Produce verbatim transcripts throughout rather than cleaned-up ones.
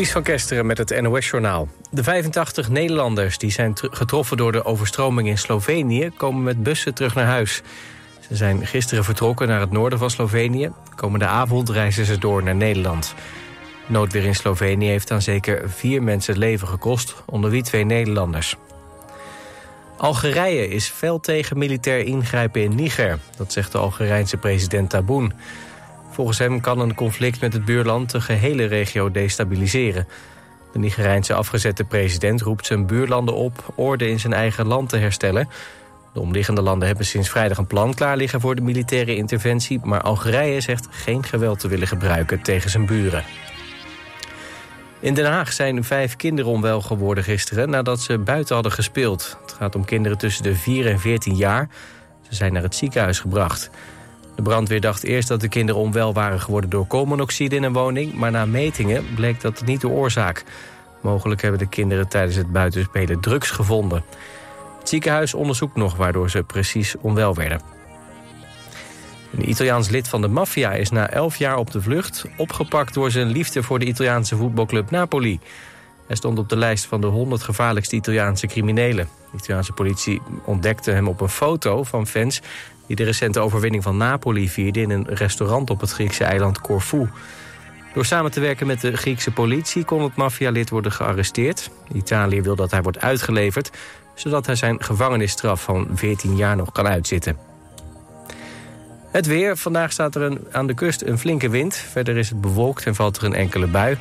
Ties van Kesteren met het N O S-journaal. De vijfentachtig Nederlanders die zijn getroffen door de overstroming in Slovenië komen met bussen terug naar huis. Ze zijn gisteren vertrokken naar het noorden van Slovenië. Komende avond reizen ze door naar Nederland. Noodweer in Slovenië heeft aan zeker vier mensen het leven gekost, onder wie twee Nederlanders. Algerije is fel tegen militair ingrijpen in Niger, dat zegt de Algerijnse president Taboen. Volgens hem kan een conflict met het buurland de gehele regio destabiliseren. De Nigerijnse afgezette president roept zijn buurlanden op orde in zijn eigen land te herstellen. De omliggende landen hebben sinds vrijdag een plan klaar liggen voor de militaire interventie, maar Algerije zegt geen geweld te willen gebruiken tegen zijn buren. In Den Haag zijn vijf kinderen onwel geworden gisteren nadat ze buiten hadden gespeeld. Het gaat om kinderen tussen de vier en veertien jaar. Ze zijn naar het ziekenhuis gebracht. De brandweer dacht eerst dat de kinderen onwel waren geworden door koolmonoxide in een woning, maar na metingen bleek dat niet de oorzaak. Mogelijk hebben de kinderen tijdens het buitenspelen drugs gevonden. Het ziekenhuis onderzoekt nog waardoor ze precies onwel werden. Een Italiaans lid van de maffia is na elf jaar op de vlucht opgepakt door zijn liefde voor de Italiaanse voetbalclub Napoli. Hij stond op de lijst van de honderd gevaarlijkste Italiaanse criminelen. De Italiaanse politie ontdekte hem op een foto van fans die de recente overwinning van Napoli vierden in een restaurant op het Griekse eiland Corfu. Door samen te werken met de Griekse politie kon het maffialid worden gearresteerd. Italië wil dat hij wordt uitgeleverd, zodat hij zijn gevangenisstraf van veertien jaar nog kan uitzitten. Het weer. Vandaag staat er een, aan de kust een flinke wind. Verder is het bewolkt en valt er een enkele bui.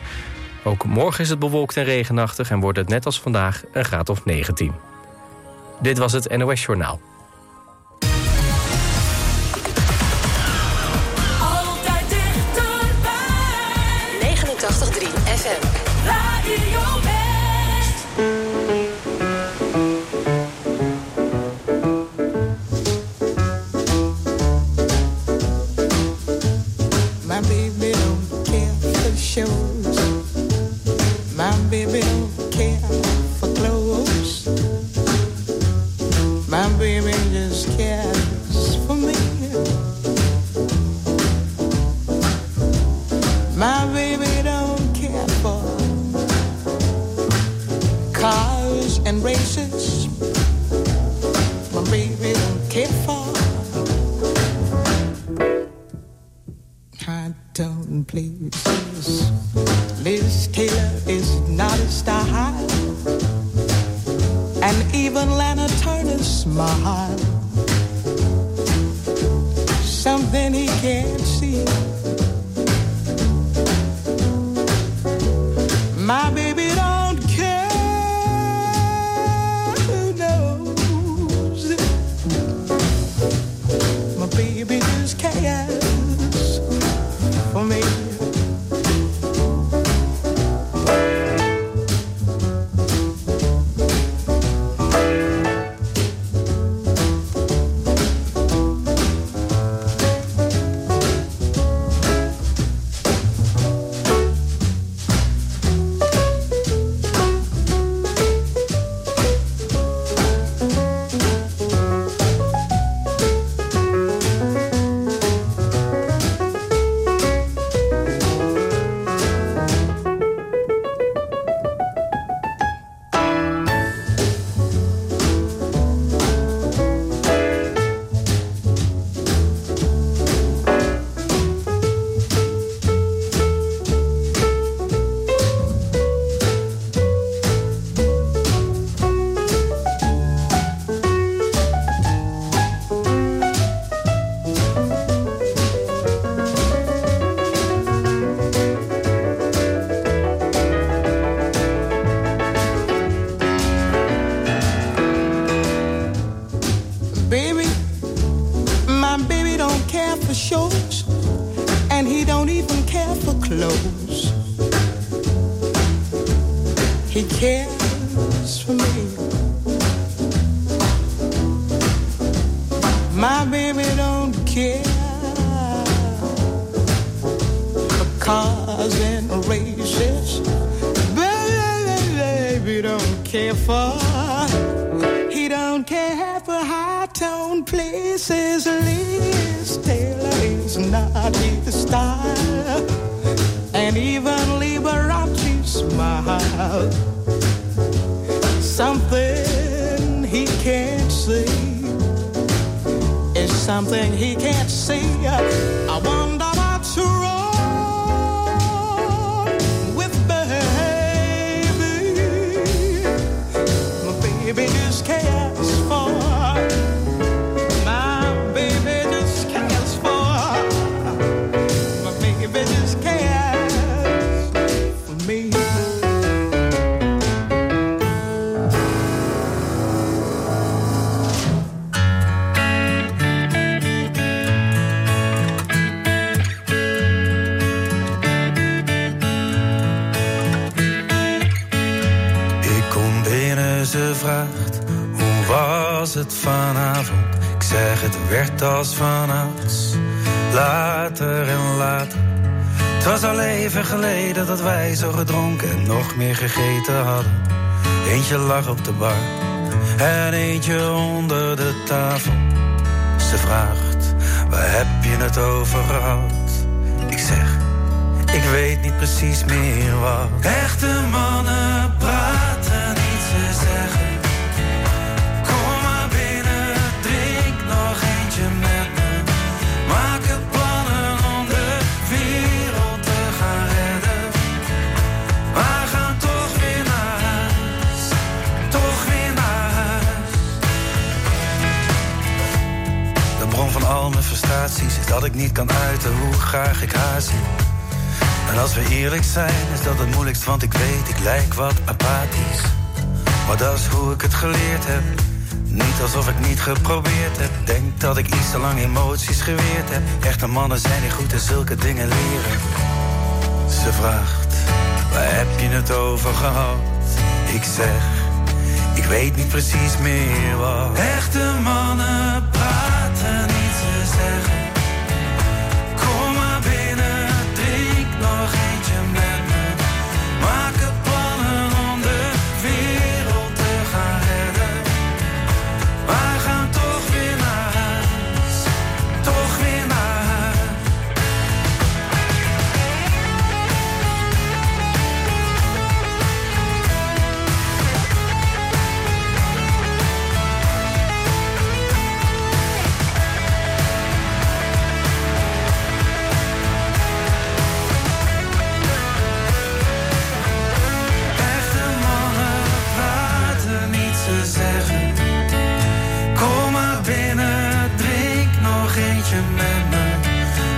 Ook morgen is het bewolkt en regenachtig en wordt het net als vandaag een graad of negentien. Dit was het N O S Journaal. Altijd dichterbij. negenentachtig komma drie F M. Radio West. My baby don't care for shows. My baby don't care for clothes. My baby just cares for me. My baby don't care for cars and races. My baby don't care for. I don't please. Liz Taylor is not a star high. And even Lana Turner's smile. Something he can't see. My baby don't care who knows. My baby just cares for me. Not the star, and even Liberace's. somehow, something he can't see, it's something he can't see. I wonder what's wrong with baby. My baby just cares for, my baby just cares for, my baby just cares for me. Hoe was het vanavond? Ik zeg het werd als vanouds, later en later. Het was al even geleden dat wij zo gedronken en nog meer gegeten hadden. Eentje lag op de bar en eentje onder de tafel. Ze vraagt, waar heb je het over gehad? Ik zeg, ik weet niet precies meer wat. Echte mannen praten niet, ze zeggen, al mijn frustraties is dat ik niet kan uiten hoe graag ik haar zie. En als we eerlijk zijn is dat het moeilijkst, want ik weet ik lijk wat apathisch. Maar dat is hoe ik het geleerd heb. Niet alsof ik niet geprobeerd heb. Denk dat ik iets te lang emoties geweerd heb. Echte mannen zijn niet goed in zulke dingen leren. Ze vraagt, waar heb je het over gehad? Ik zeg, ik weet niet precies meer wat. Echte mannen praten niet. Zeggen, kom maar binnen, drink nog eentje met me. Maken plannen om de wereld te gaan redden. Maar we gaan toch weer naar huis, toch weer naar huis.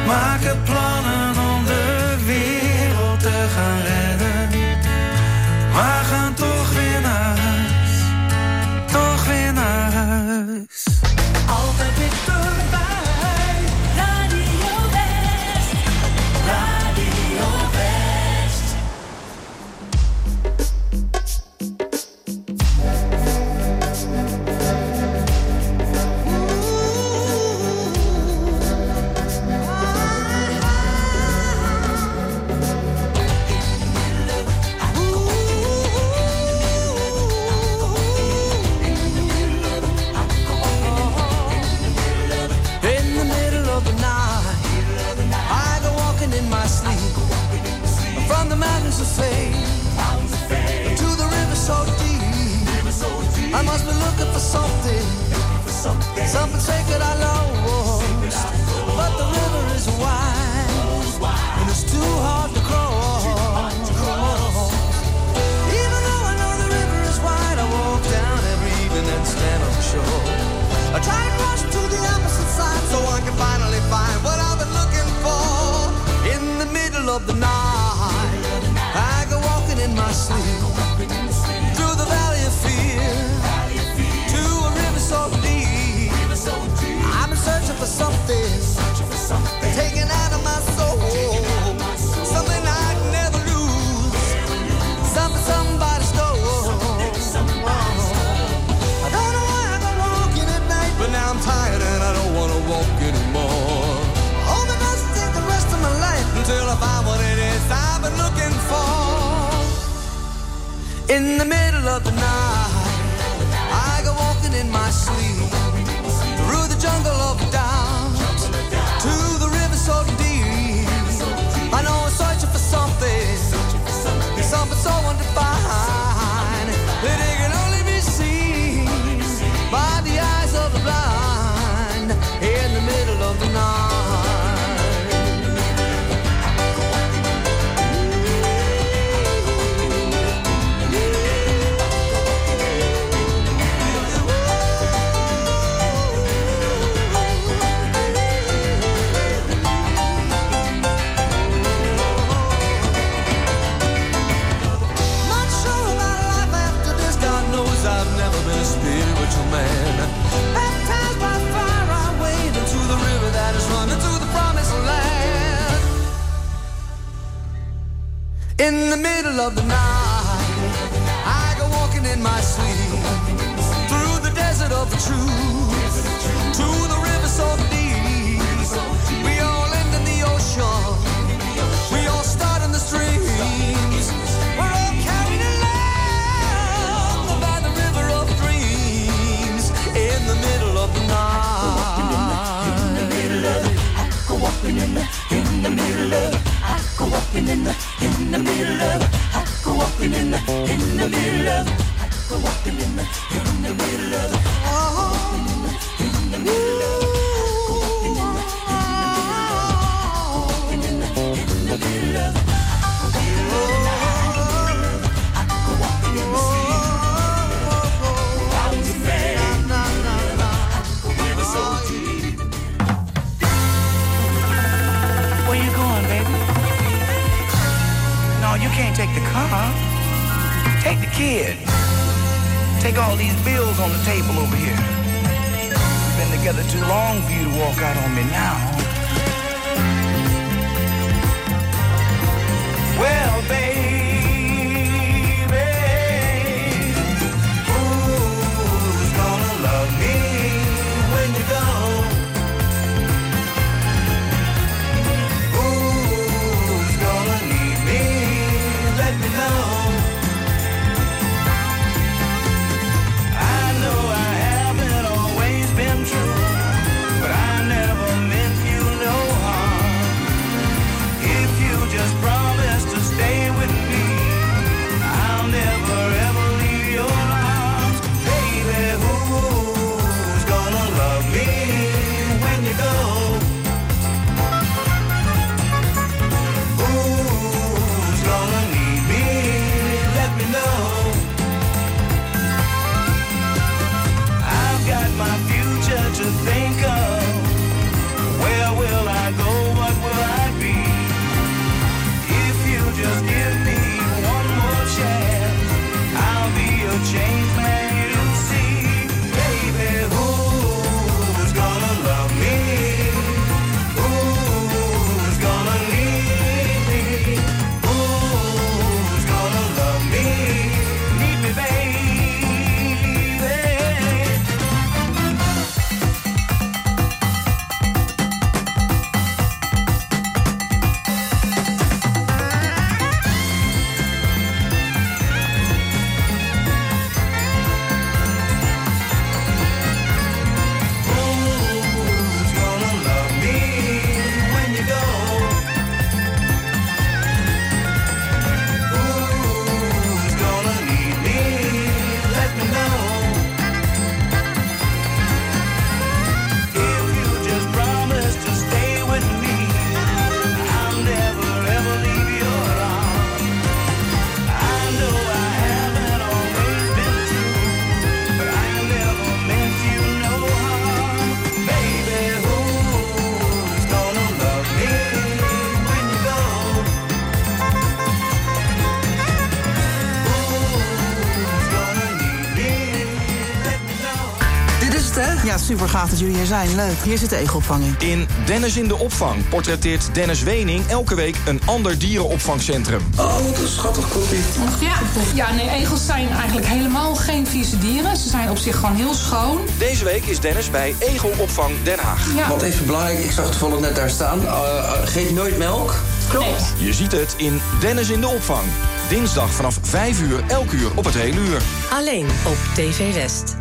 Maken plannen om de wereld te gaan redden. Maar gaan toch weer naar huis, toch weer naar huis. Altijd weer voorbij, Radio West, Radio West. I must be looking for something, looking for something, something sacred I lost, sacred I lost. But the river is wide, oh, wide, and it's too hard to cross. Hard to cross. Even though I know the river is wide, I walk down every evening and stand on shore. I try and rush to the opposite side so I can finally find what I've been looking for. In the middle of the night, I go walking in my sleep through the valley of fear. Searching for something, searching for something, taken out of my soul, out of my soul. Something I'd never lose, never lose. Something somebody stole. Something somebody stole. I don't know why I'm walking at night, but now I'm tired and I don't want to walk anymore. All the best is the rest of my life until I find what it is I've been looking for. In the middle of the night, I go walking in my sleep. Jungle of doubt, to the river so deep. I know I'm searching for something, something so undefined. man. At times by fire I wade into the river that is running to the promised land. In the middle of the night I go walking in my sleep through the desert of the truth to the river so deep. We all end in the ocean. We all start in the streams. We're all carried along by the river of dreams. In the middle of the night in the middle of the, I go walking in the, in the middle of the, I go walking in the, in the middle of the, I go walking in the, in the middle of the, I go walking in the, in the middle of the, oh, in the middle of the. You can't take the car. Take the kid. Take all these bills on the table over here. We've been together too long for you to walk out on me now. Well, baby, who's gonna love me when you're gone? Who's gonna need me? Let me know. I know I haven't always been true, but I never meant you no harm. If you just promise to stay with me, I'll never ever leave your arms. Baby, who's gonna love me when you go? My future to think of. Where will I go? What will I be? If you just give me one more chance, I'll be a changed man you'll see. Baby, who's gonna love me? Who's gonna need me? Who's gonna love me? Need me, baby. Super gaaf dat jullie hier zijn. Leuk. Hier zit de egelopvang in. In Dennis in de opvang portretteert Dennis Wening elke week een ander dierenopvangcentrum. Oh, wat een schattig koppie. Ja. ja, nee, egels zijn eigenlijk helemaal geen vieze dieren. Ze zijn op zich gewoon heel schoon. Deze week is Dennis bij Egelopvang Den Haag. Ja. Wat even belangrijk, ik zag toevallig net daar staan. Uh, geef nooit melk. Klopt. Nee. Je ziet het in Dennis in de opvang. Dinsdag vanaf vijf uur, elk uur op het hele uur. Alleen op T V West.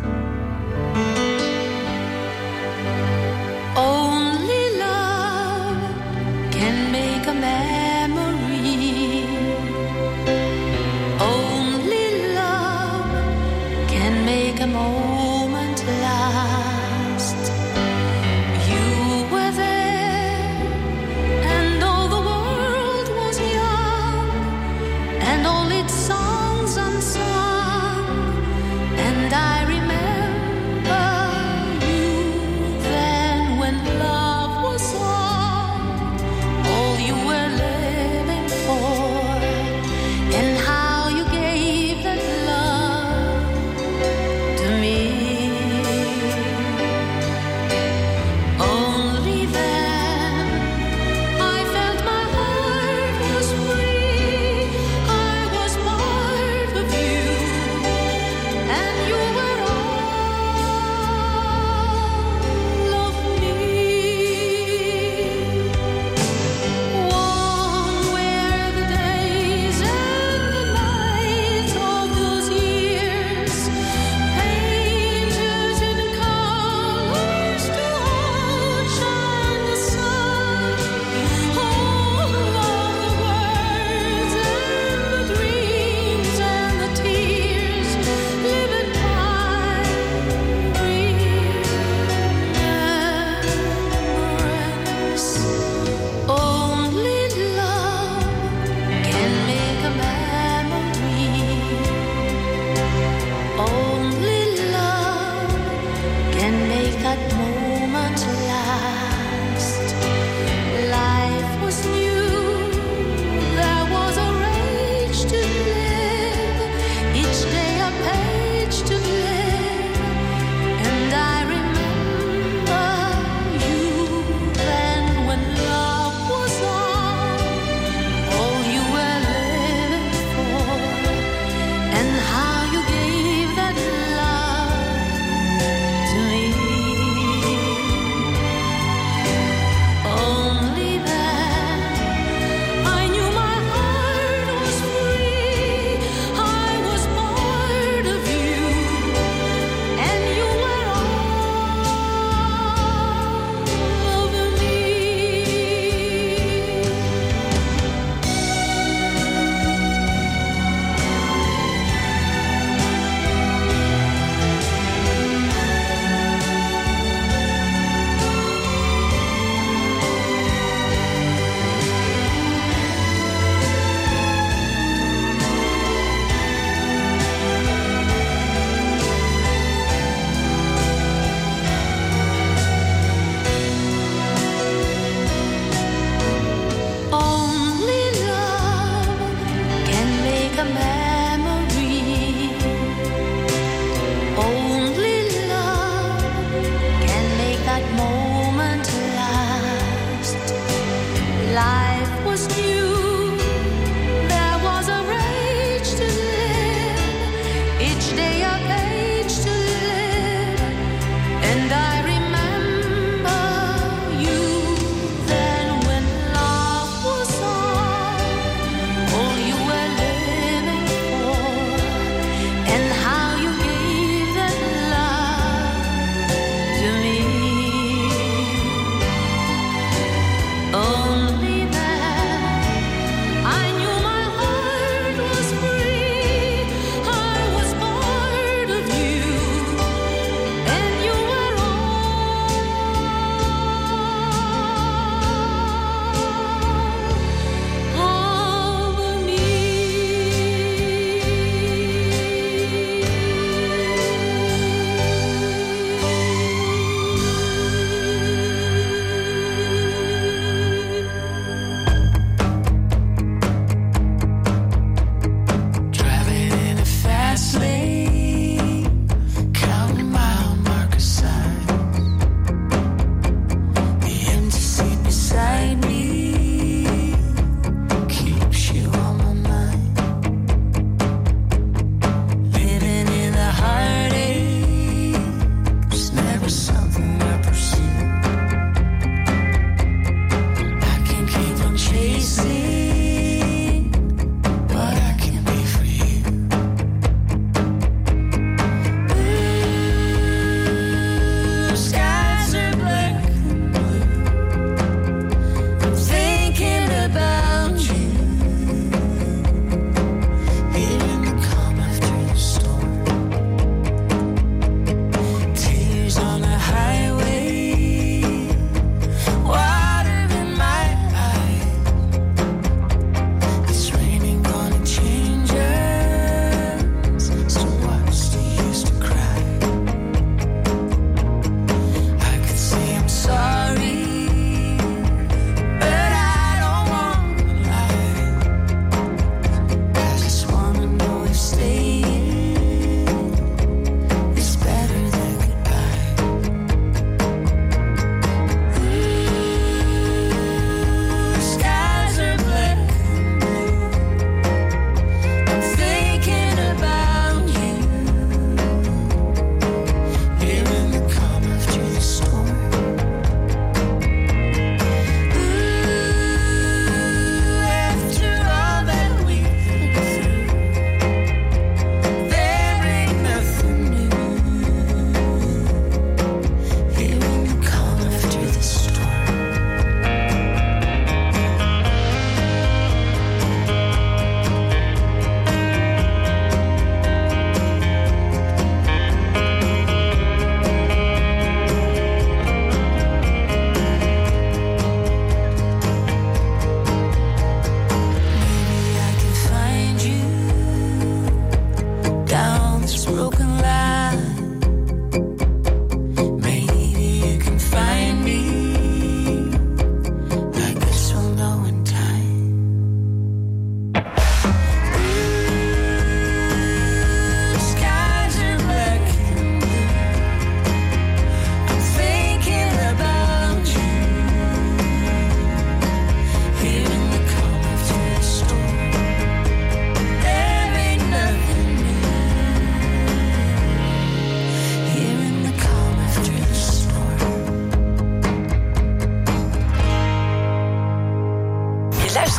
Songs unsung, and I remember.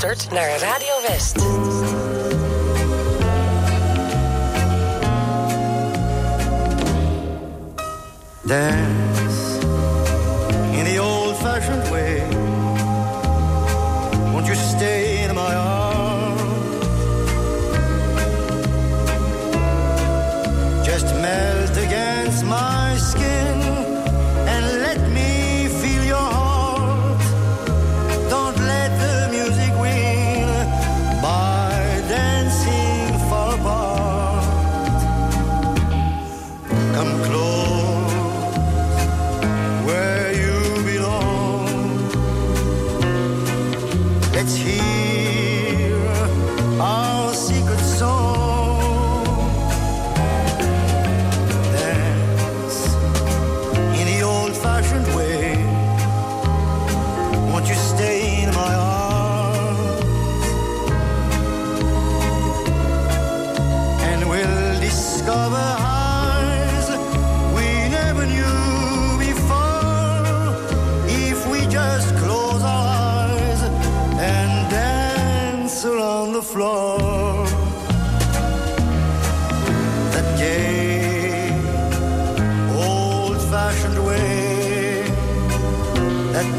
luistert naar Radio West. Dance in the old-fashioned way. Won't you stay in my arms? Just melt against my skin.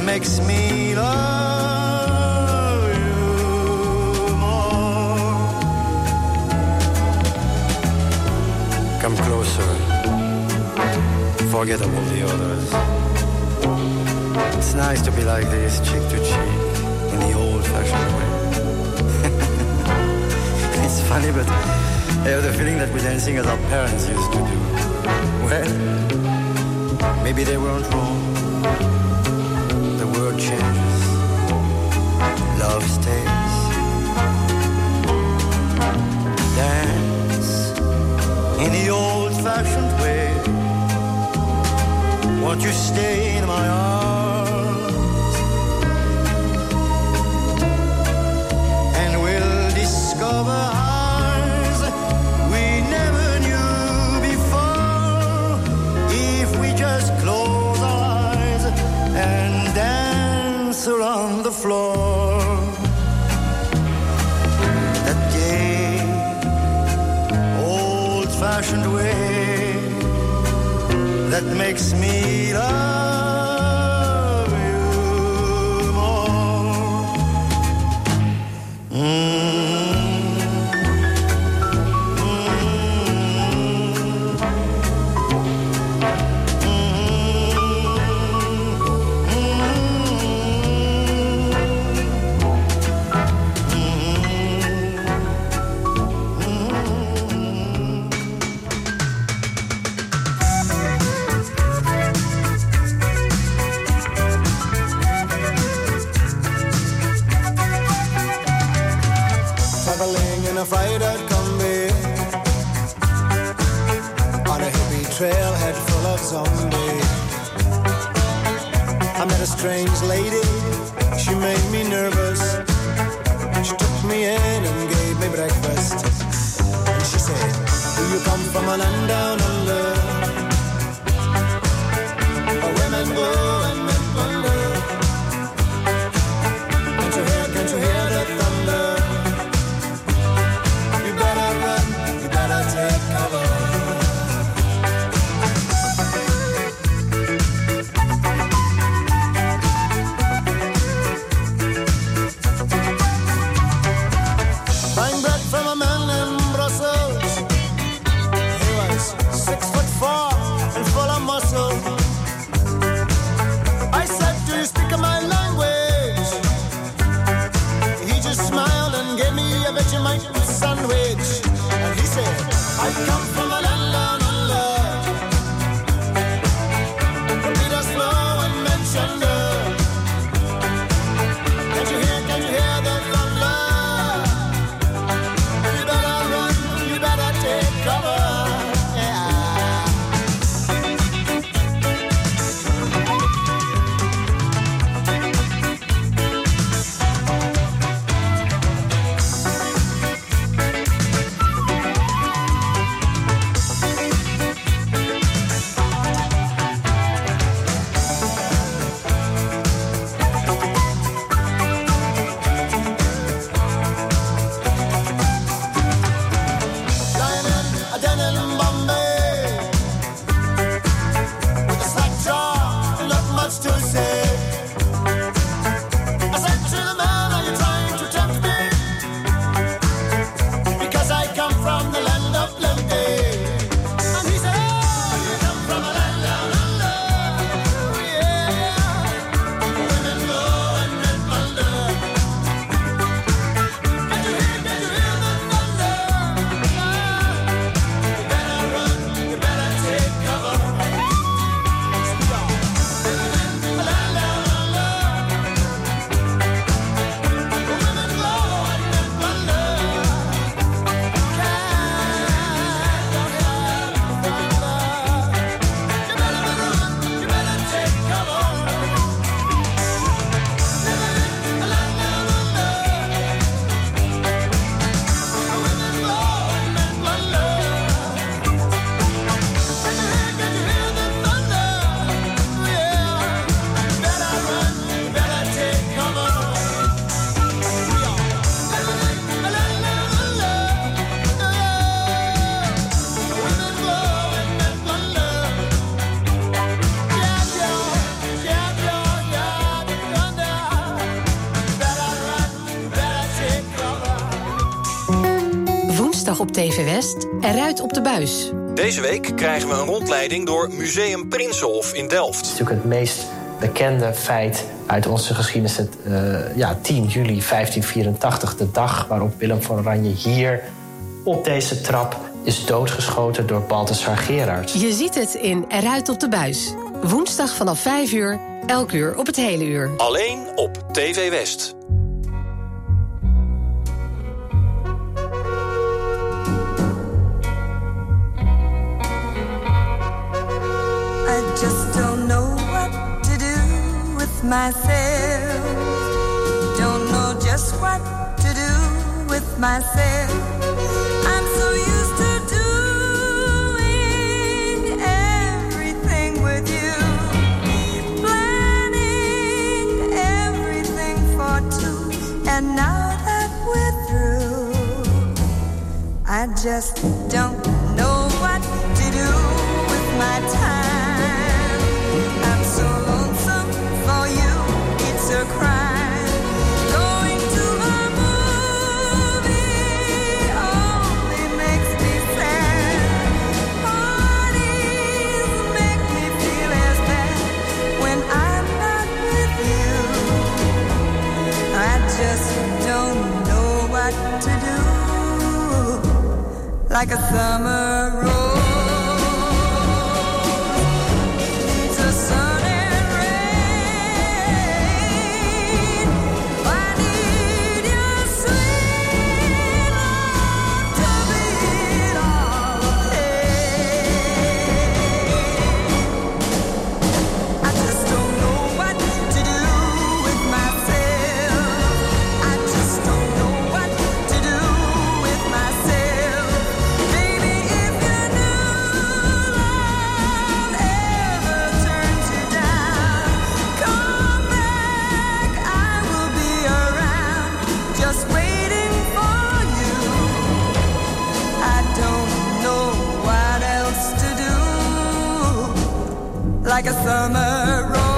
Makes me love you more. Come closer. Forget about the others. It's nice to be like this, cheek to cheek, in the old-fashioned way. It's funny, but I have the feeling that we're dancing as our parents used to do. Well, maybe they weren't wrong. Changes, love stays. Dance in the old-fashioned way. Won't you stay in my arms? And we'll discover hearts we never knew before if we just close our eyes and dance. On the floor, that gay, old-fashioned way that makes me love you more. Mm. A fried-out combi on a hippie trailhead full of zombies. I met a strange lady, she made me nervous. She took me in and gave me breakfast. And she said, do you come from a land down under? Where women go and men wonder. Can't you hear, can't you hear the thunder? zaterdag op T V West eruit op de buis. Deze week krijgen we een rondleiding door Museum Prinsenhof in Delft. Het is natuurlijk het meest bekende feit uit onze geschiedenis. Het, uh, ja, tien juli vijftien vierentachtig, de dag waarop Willem van Oranje hier op deze trap is doodgeschoten door Balthasar Gerard. Je ziet het in Eruit op de buis. Woensdag vanaf vijf uur, elk uur op het hele uur. Alleen op T V West. I just don't know what to do with myself. Don't know just what to do with myself. I'm so used to doing everything with you, planning everything for two. And now that we're through, I just don't know what to do with my time. Like a summer rose needs the sun and rain. I need your sweet love to be it all okay. I just don't know what to do with myself. I just don't know what to do with myself. Like a summer rose.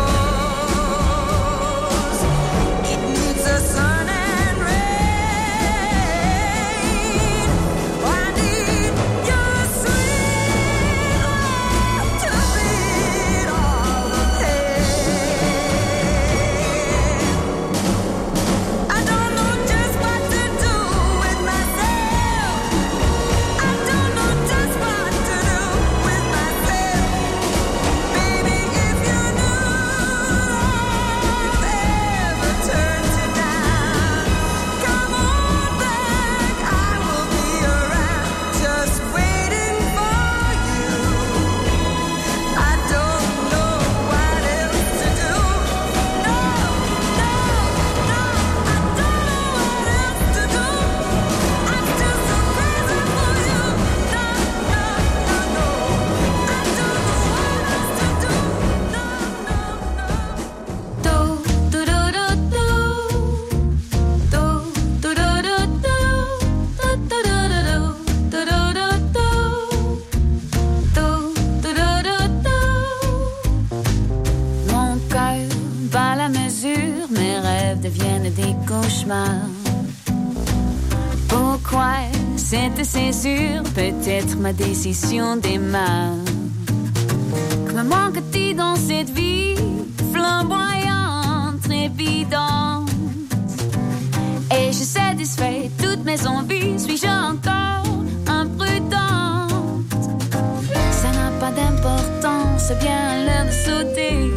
Pourquoi cette césure? Peut-être ma décision démarre. Que me manque-t-il dans cette vie flamboyante, trépidante? Ai-je satisfait toutes mes envies? Suis-je encore imprudente? Ça n'a pas d'importance, bien l'heure de sauter.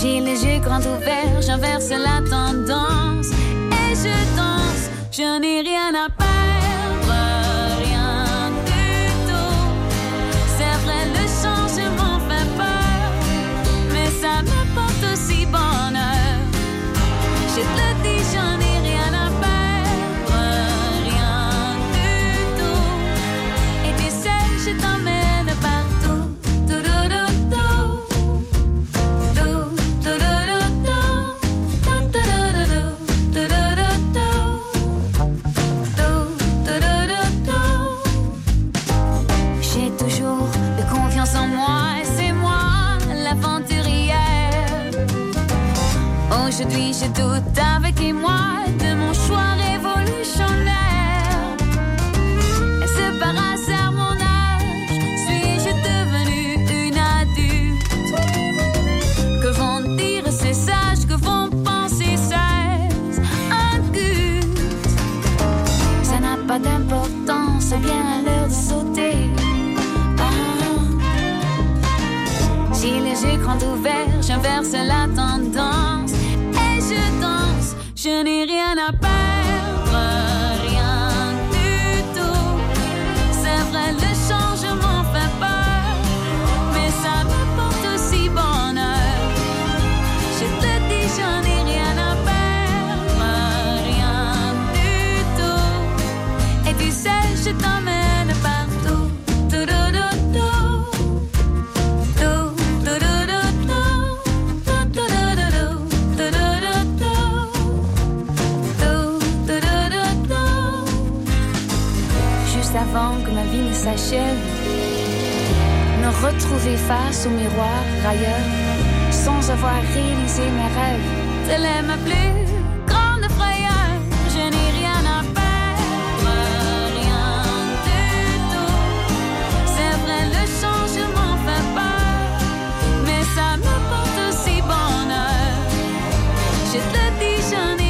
J'ai les yeux grands ouverts, j'inverse la tendance et je danse, je n'ai rien à perdre, rien du tout. C'est vrai, le changement fait peur, mais ça me porte aussi bonheur. Je te le dis, j'en ai rien à perdre, rien du tout. Et tu sais, je t'emmène partout. Aujourd'hui, je doute avec grand ouvert, j'inverse la tendance et je danse, je n'ai rien à perdre, rien du tout. C'est vrai, le changement fait peur, mais ça m'apporte aussi bonheur. Je te dis, j'en ai rien à perdre, rien du tout. Et tu sais, je t'emmène partout. Avant que ma vie ne s'achève, me retrouver face au miroir ailleurs, sans avoir réalisé mes rêves. Telle est ma plus grande frayeur, je n'ai rien à perdre, rien du tout. C'est vrai, le changement fait peur, mais ça me porte aussi bonheur. Je te dis, j'en ai.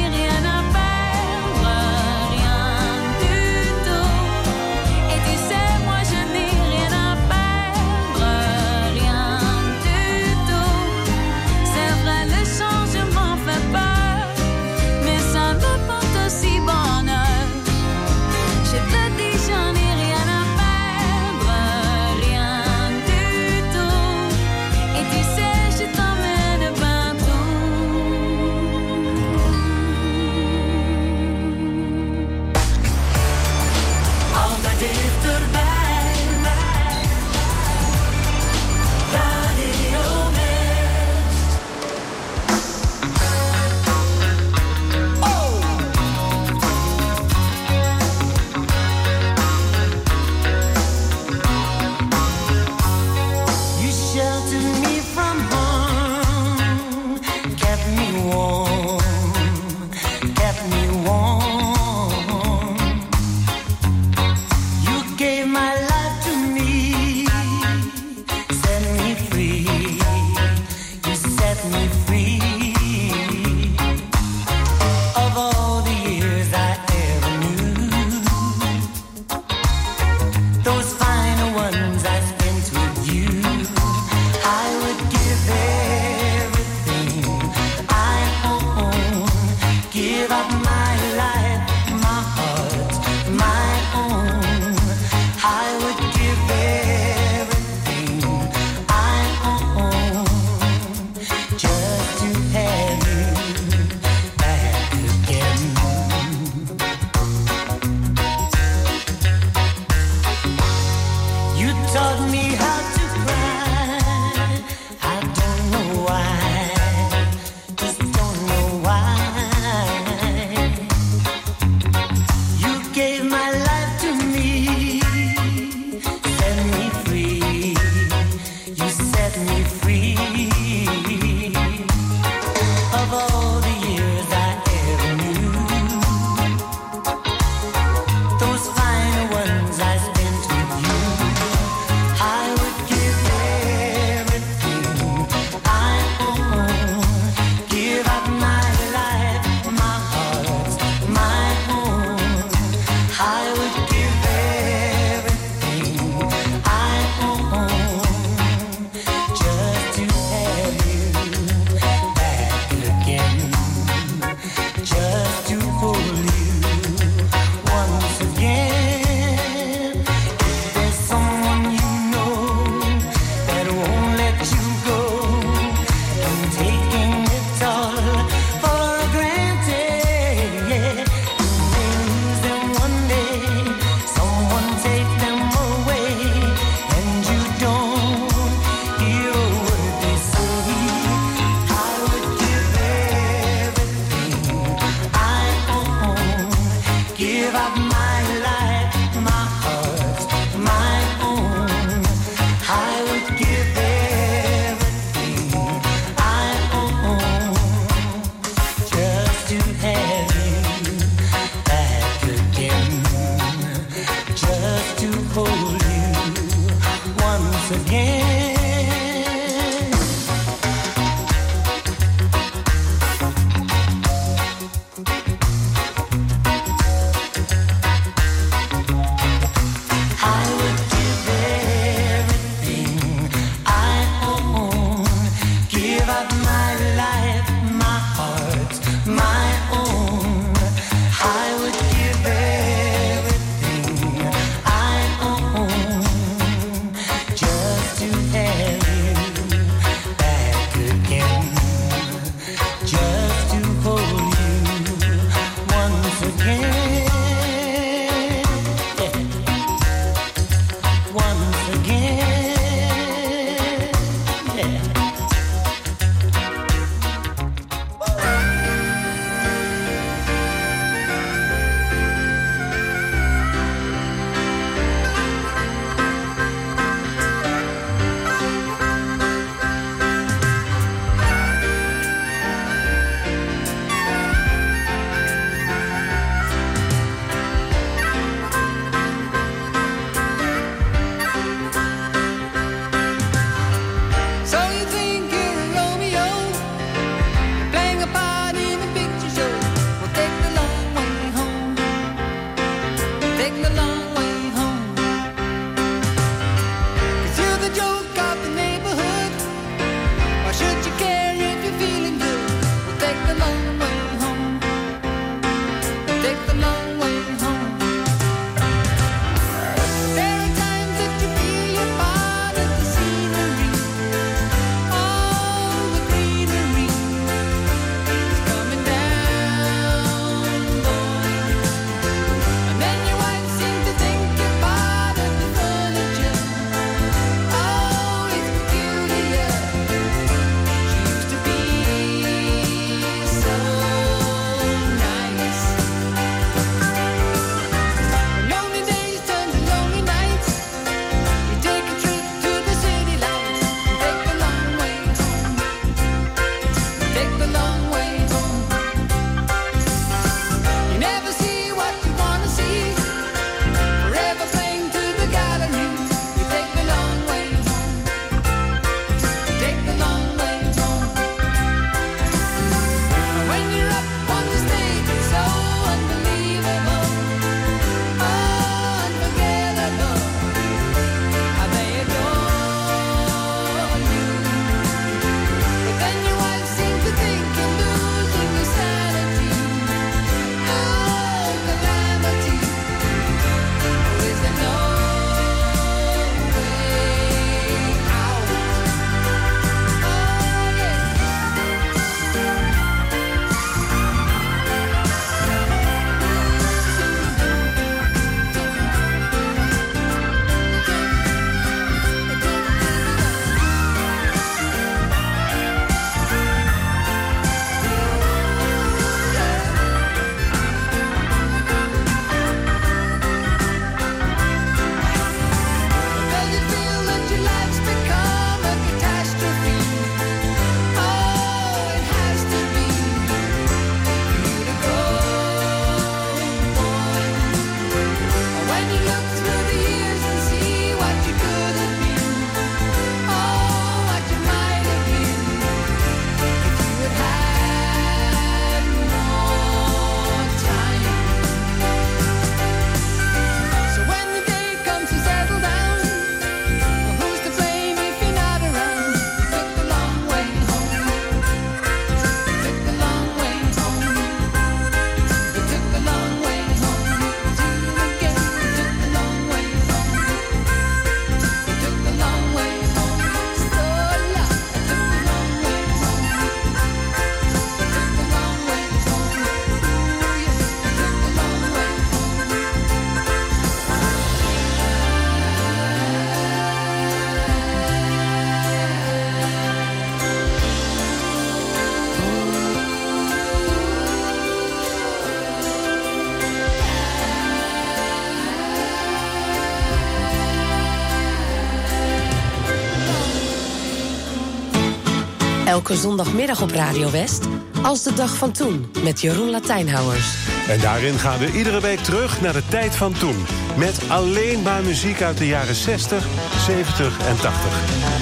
Elke zondagmiddag op Radio West, Als de dag van toen, met Jeroen Latijnhouwers. En daarin gaan we iedere week terug naar de tijd van toen. Met alleen maar muziek uit de jaren zestig, zeventig en tachtig.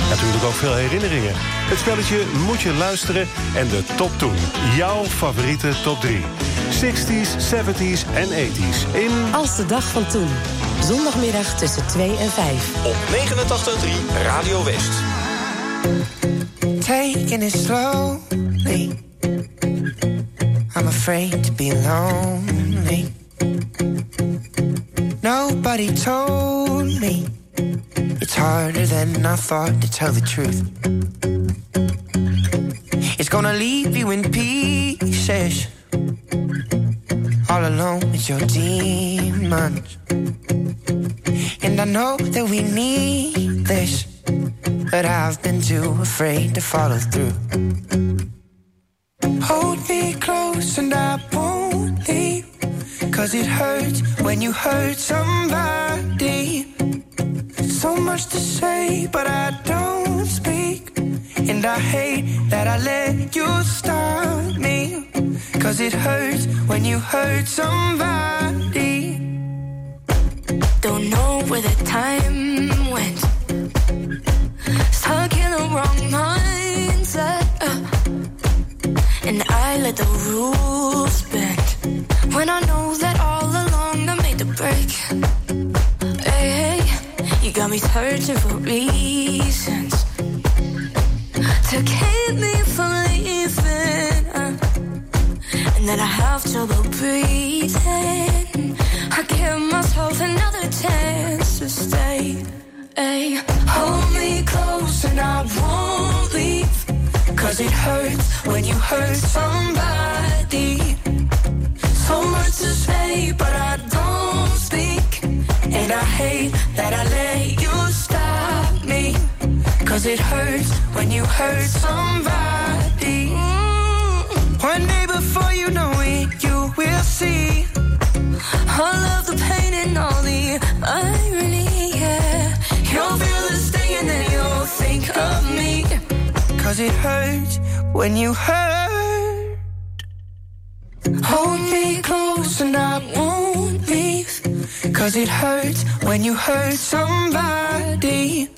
Natuurlijk ook veel herinneringen. Het spelletje moet je luisteren en de top toen. Jouw favoriete top drie. zestig's, zeventig's en tachtig's in... Als de dag van toen. Zondagmiddag tussen twee en vijf. Op negenentachtig komma drie Radio West. Taking it slowly. I'm afraid to be lonely. Nobody told me. It's harder than I thought to tell the truth. It's gonna leave you in pieces. All alone with your demons. And I know that we need this, but I've been too afraid to follow through. Hold me close and I won't leave, 'cause it hurts when you hurt somebody. So much to say, but I don't speak. And I hate that I let you stop me, 'cause it hurts when you hurt somebody. Don't know where the time went, stuck in the wrong mindset. uh, And I let the rules bend, when I know that all along I made the break. Hey, hey, you got me searching for reasons to keep me from leaving. uh, And then I have trouble breathing. I give myself another chance to stay. Ay. Hold me close and I won't leave, 'cause it hurts when you hurt somebody. So much to say, but I don't speak. And I hate that I let you stop me, 'cause it hurts when you hurt somebody. One day before you know it, you will see all of the pain and all the irony, yeah. You'll feel the sting and then you'll think of me, 'cause it hurts when you hurt. Hold me close and I won't leave, 'cause it hurts when you hurt somebody.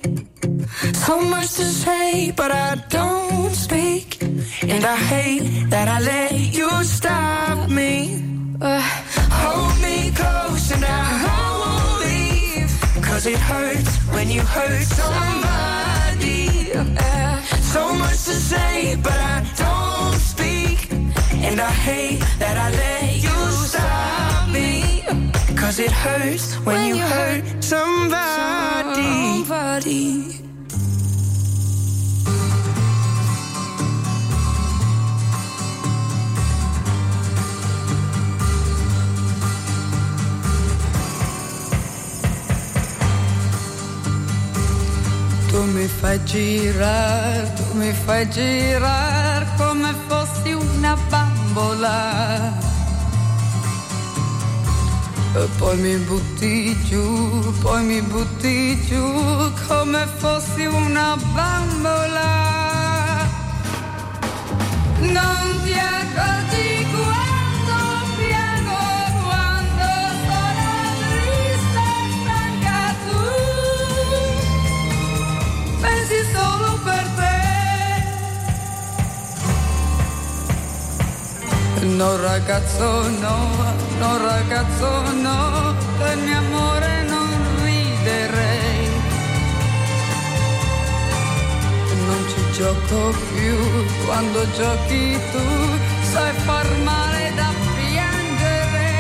So much to say, but I don't speak. And I hate that I let you stop me. uh, Hold me close and I won't leave, 'cause it hurts when you hurt somebody. uh, So much to say, but I don't speak. And I hate that I let you stop me, 'cause it hurts when, when you, you hurt somebody, somebody. Tu mi fai girar, tu mi fai girar come fossi una bambola. E poi mi butti giù, poi mi butti giù come fossi una bambola. Non ti accorgi qua. No ragazzo no, no ragazzo no, del mio amore non riderei. Non ci gioco più, quando giochi tu sai far male da piangere.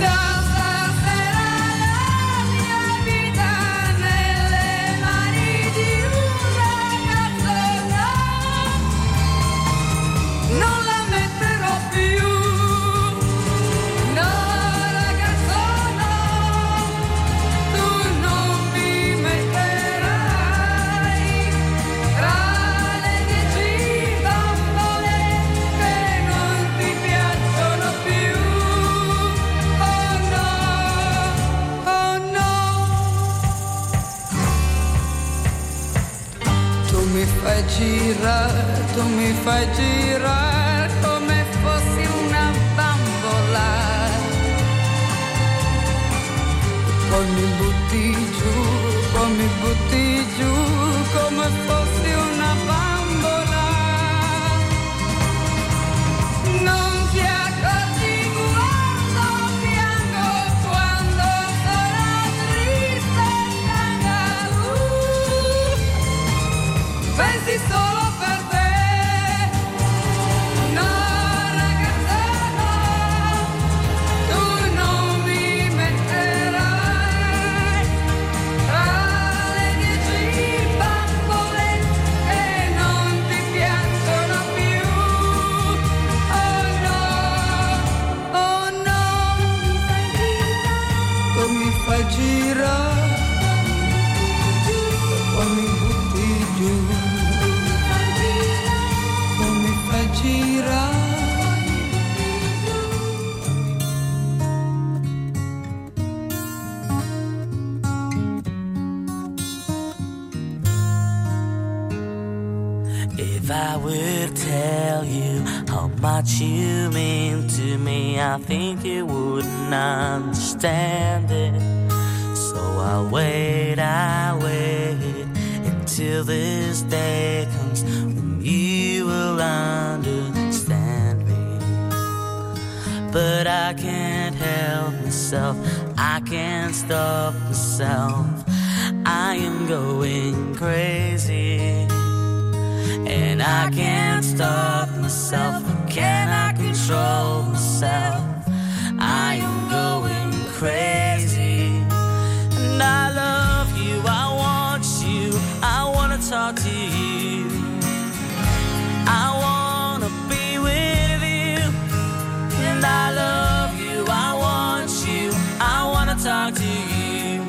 Da girare, tu mi fai girare come fossi una bambola. Poi mi butti giù, poi mi butti giù come fossi una bambola. Non ti accorgi quando piango, quando sarò triste e tangalù. Pensi solo per te. No ragazzana, tu non mi metterai tra le dieci bambole e non ti piacciono più. Oh no, oh no, tu mi fai girare, poi mi butti giù. If I would tell you how much you mean to me, I think you wouldn't understand it. So I'll wait, I'll wait until this day comes when you will understand me. But I can't help myself, I can't stop myself, I am going crazy. And I can't stop myself, can I control myself? I am going crazy. And I love you, I want you, I wanna talk to you, I wanna be with you. And I love you, I want you, I wanna talk to you,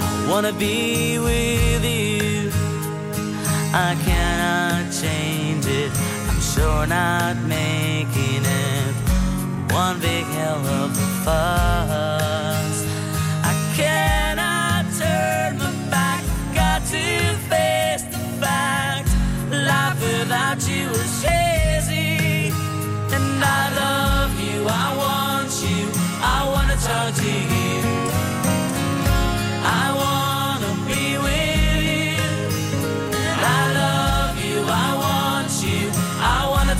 I wanna be with you. I cannot change it, I'm sure not making it one big hell of a fuss. I cannot turn my back, got to face the fact, life without you is hazy. And I love you, I want you, I wanna talk to you, I want.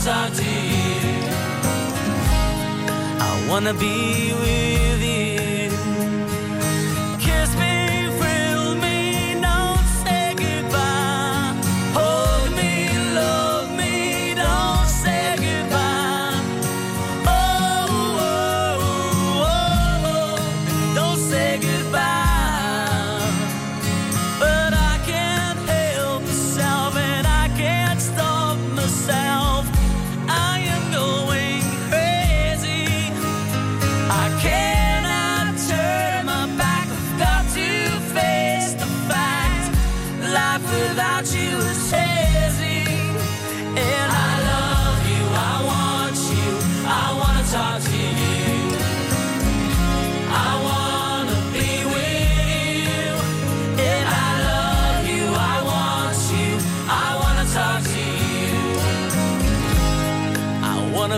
Talk to you. I wanna be with you. Kiss me, thrill me, don't say goodbye. Hold me, love me, don't say goodbye. Oh, oh, oh, oh, don't say goodbye. But I can't help myself and I can't stop myself.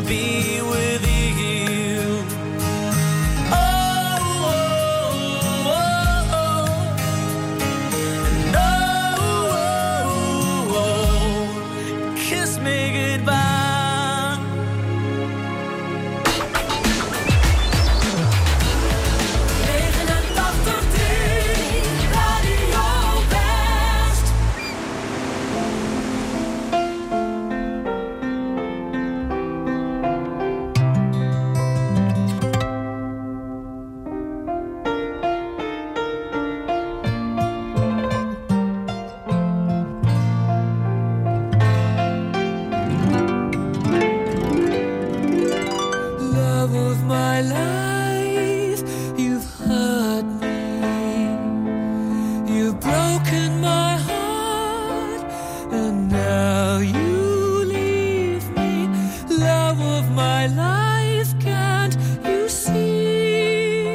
Be with you. Oh, oh, oh, oh. No, oh, oh. Kiss me goodbye. negenentachtig komma drie Radio West. Love of my life, you've hurt me, you've broken my heart, and now you leave me. Love of my life, can't you see?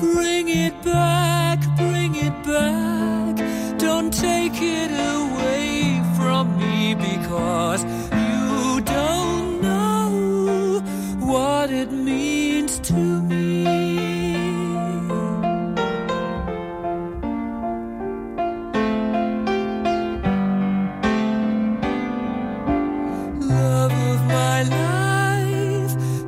Bring it back, bring it back, don't take it away. happens to me.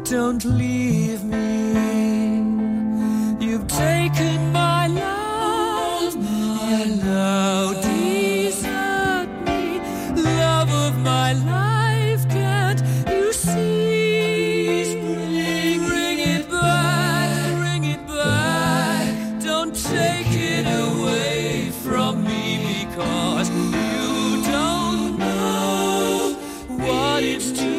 Don't leave me. You've taken my love, you now desert me. Love of my life, can't you see? Bring, bring it back, bring it back. Don't take it away from me, because you don't know what it's to.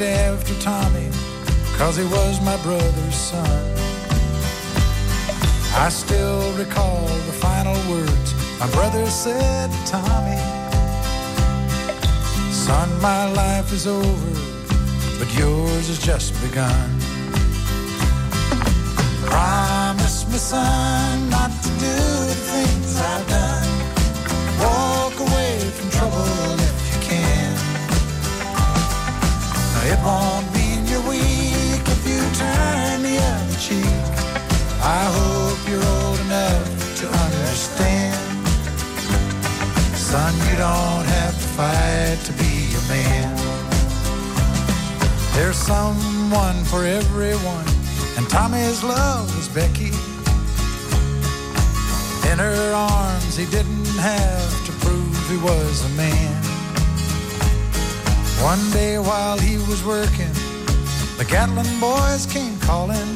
After Tommy, 'cause he was my brother's son. I still recall the final words my brother said to Tommy. Son, my life is over, but yours has just begun. Promise me, son, not to do the things I've done. Walk away from trouble if you can. It won't mean you're weak if you turn the other cheek. I hope you're old enough to understand. Son, you don't have to fight to be a man. There's someone for everyone, and Tommy's love was Becky. In her arms he didn't have to prove he was a man. One day while he was working, the Gatlin boys came calling.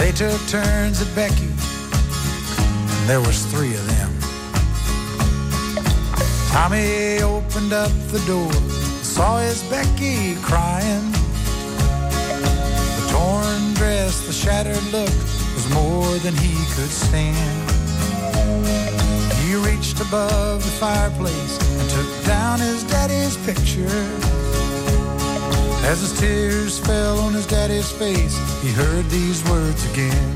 They took turns at Becky, and there was three of them. Tommy opened up the door, saw his Becky crying. The torn dress, the shattered look was more than he could stand. He reached above the fireplace and took down his daddy's picture. As his tears fell on his daddy's face, he heard these words again.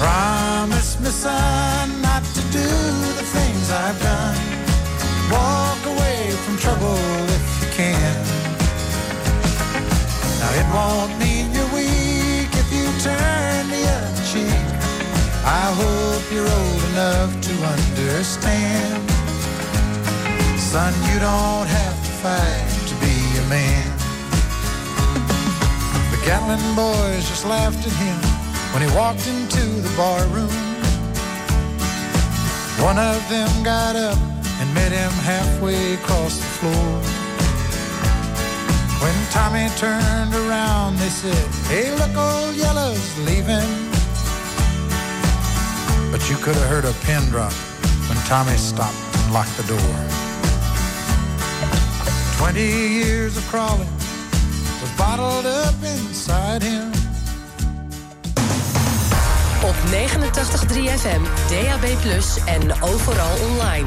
Promise asked the sun not to do the things I've done. Walk away from trouble if you can. Now it won't mean you're weak if you turn the other cheek. I hope you're old enough to understand. Son, you don't have to fight to be a man. The Gatlin boys just laughed at him when he walked into the bar room. One of them got up and met him halfway across the floor. When Tommy turned around, they said, hey, look, old Yellow's leaving. But you could have heard a pin drop when Tommy stopped and locked the door. Twenty years of crawling was bottled up inside him. Op negenentachtig komma drie F M, D A B plus, en overal online.